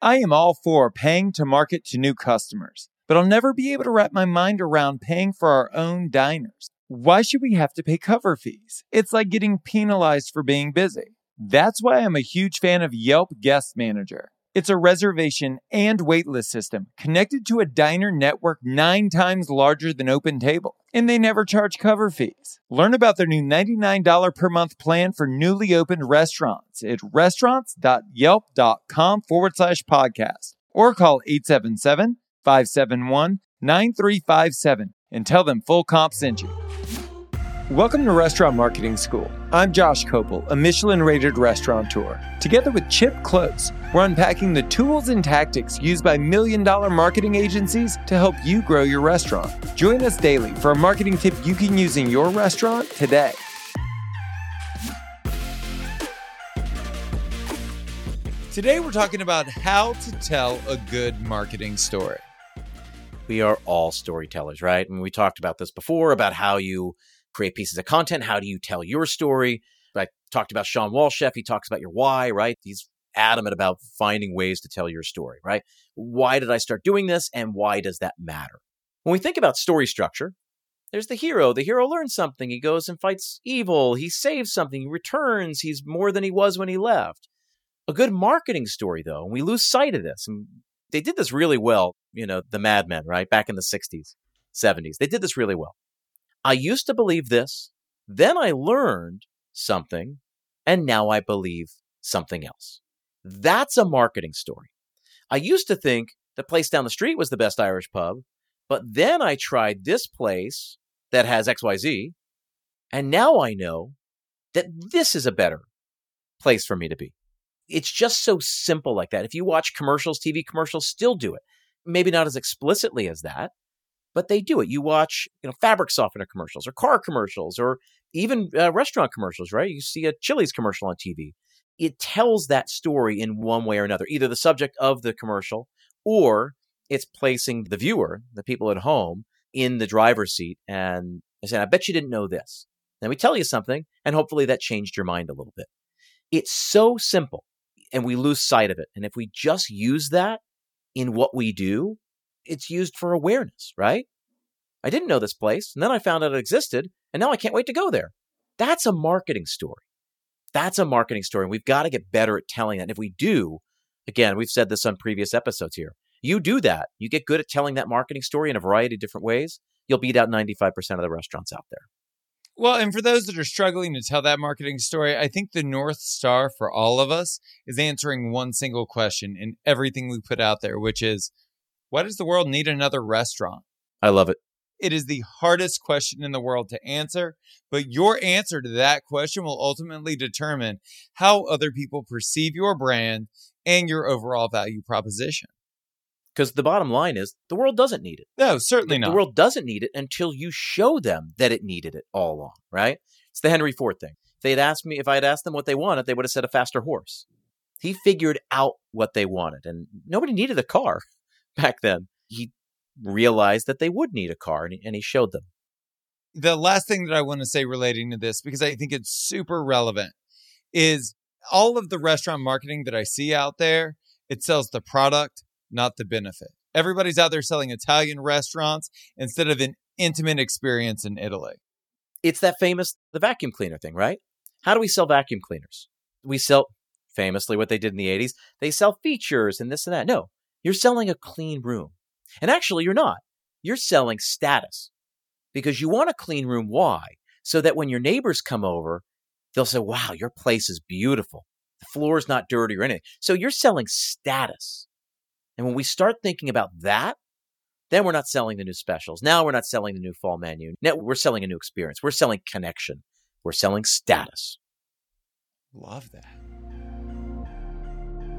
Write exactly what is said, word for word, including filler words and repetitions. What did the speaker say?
I am all for paying to market to new customers, but I'll never be able to wrap my mind around paying for our own diners. Why should we have to pay cover fees? It's like getting penalized for being busy. That's why I'm a huge fan of Yelp Guest Manager. It's a reservation and waitlist system connected to a diner network nine times larger than OpenTable, and they never charge cover fees. Learn about their new ninety-nine dollars per month plan for newly opened restaurants at restaurants.yelp.com forward slash podcast or call eight seven seven, five seven one, nine three five seven and tell them Full Comp sent you. Welcome to Restaurant Marketing School. I'm Josh Kopel, a Michelin-rated restaurateur. Together with Chip Close, we're unpacking the tools and tactics used by million-dollar marketing agencies to help you grow your restaurant. Join us daily for a marketing tip you can use in your restaurant today. Today we're talking about how to tell a good marketing story. We are all storytellers, right? And we talked about this before, about how you create pieces of content. How do you tell your story? I talked about Sean Walsh. He talks about your why, right? He's adamant about finding ways to tell your story, right? Why did I start doing this? And why does that matter? When we think about story structure, there's the hero. The hero learns something. He goes and fights evil. He saves something. He returns. He's more than he was when he left. A good marketing story, though, and we lose sight of this. And they did this really well, you know, the Mad Men, right? Back in the sixties, seventies. They did this really well. I used to believe this, then I learned something, and now I believe something else. That's a marketing story. I used to think the place down the street was the best Irish pub, but then I tried this place that has X Y Z, and now I know that this is a better place for me to be. It's just so simple like that. If you watch commercials, T V commercials, still do it. Maybe not as explicitly as that, but they do it. You watch, you know, fabric softener commercials or car commercials or even uh, restaurant commercials, right? You see a Chili's commercial on T V. It tells that story in one way or another, either the subject of the commercial or it's placing the viewer, the people at home, in the driver's seat and saying, I bet you didn't know this. Then we tell you something, and hopefully that changed your mind a little bit. It's so simple, and we lose sight of it. And if we just use that in what we do, it's used for awareness, right? I didn't know this place, and then I found out it existed, and now I can't wait to go there. That's a marketing story. That's a marketing story, and we've got to get better at telling that. And if we do, again, we've said this on previous episodes here, you do that, you get good at telling that marketing story in a variety of different ways, you'll beat out ninety-five percent of the restaurants out there. Well, and for those that are struggling to tell that marketing story, I think the North Star for all of us is answering one single question in everything we put out there, which is, why does the world need another restaurant? I love it. It is the hardest question in the world to answer, but your answer to that question will ultimately determine how other people perceive your brand and your overall value proposition. Because the bottom line is the world doesn't need it. No, certainly not. The world doesn't need it until you show them that it needed it all along, right? It's the Henry Ford thing. If they'd asked me, if I had asked them what they wanted, they would have said a faster horse. He figured out what they wanted, and nobody needed a car. Back then, he realized that they would need a car, and he, and he showed them. The last thing that I want to say relating to this, because I think it's super relevant, is all of the restaurant marketing that I see out there, it sells the product, not the benefit. Everybody's out there selling Italian restaurants instead of an intimate experience in Italy. It's that famous, the vacuum cleaner thing, right? How do we sell vacuum cleaners? We sell, famously what they did in the eighties, they sell features and this and that. No. You're selling a clean room. And actually, you're not. You're selling status because you want a clean room. Why? So that when your neighbors come over, they'll say, wow, your place is beautiful. The floor is not dirty or anything. So you're selling status. And when we start thinking about that, then we're not selling the new specials. Now we're not selling the new fall menu. Now we're selling a new experience. We're selling connection. We're selling status. Love that.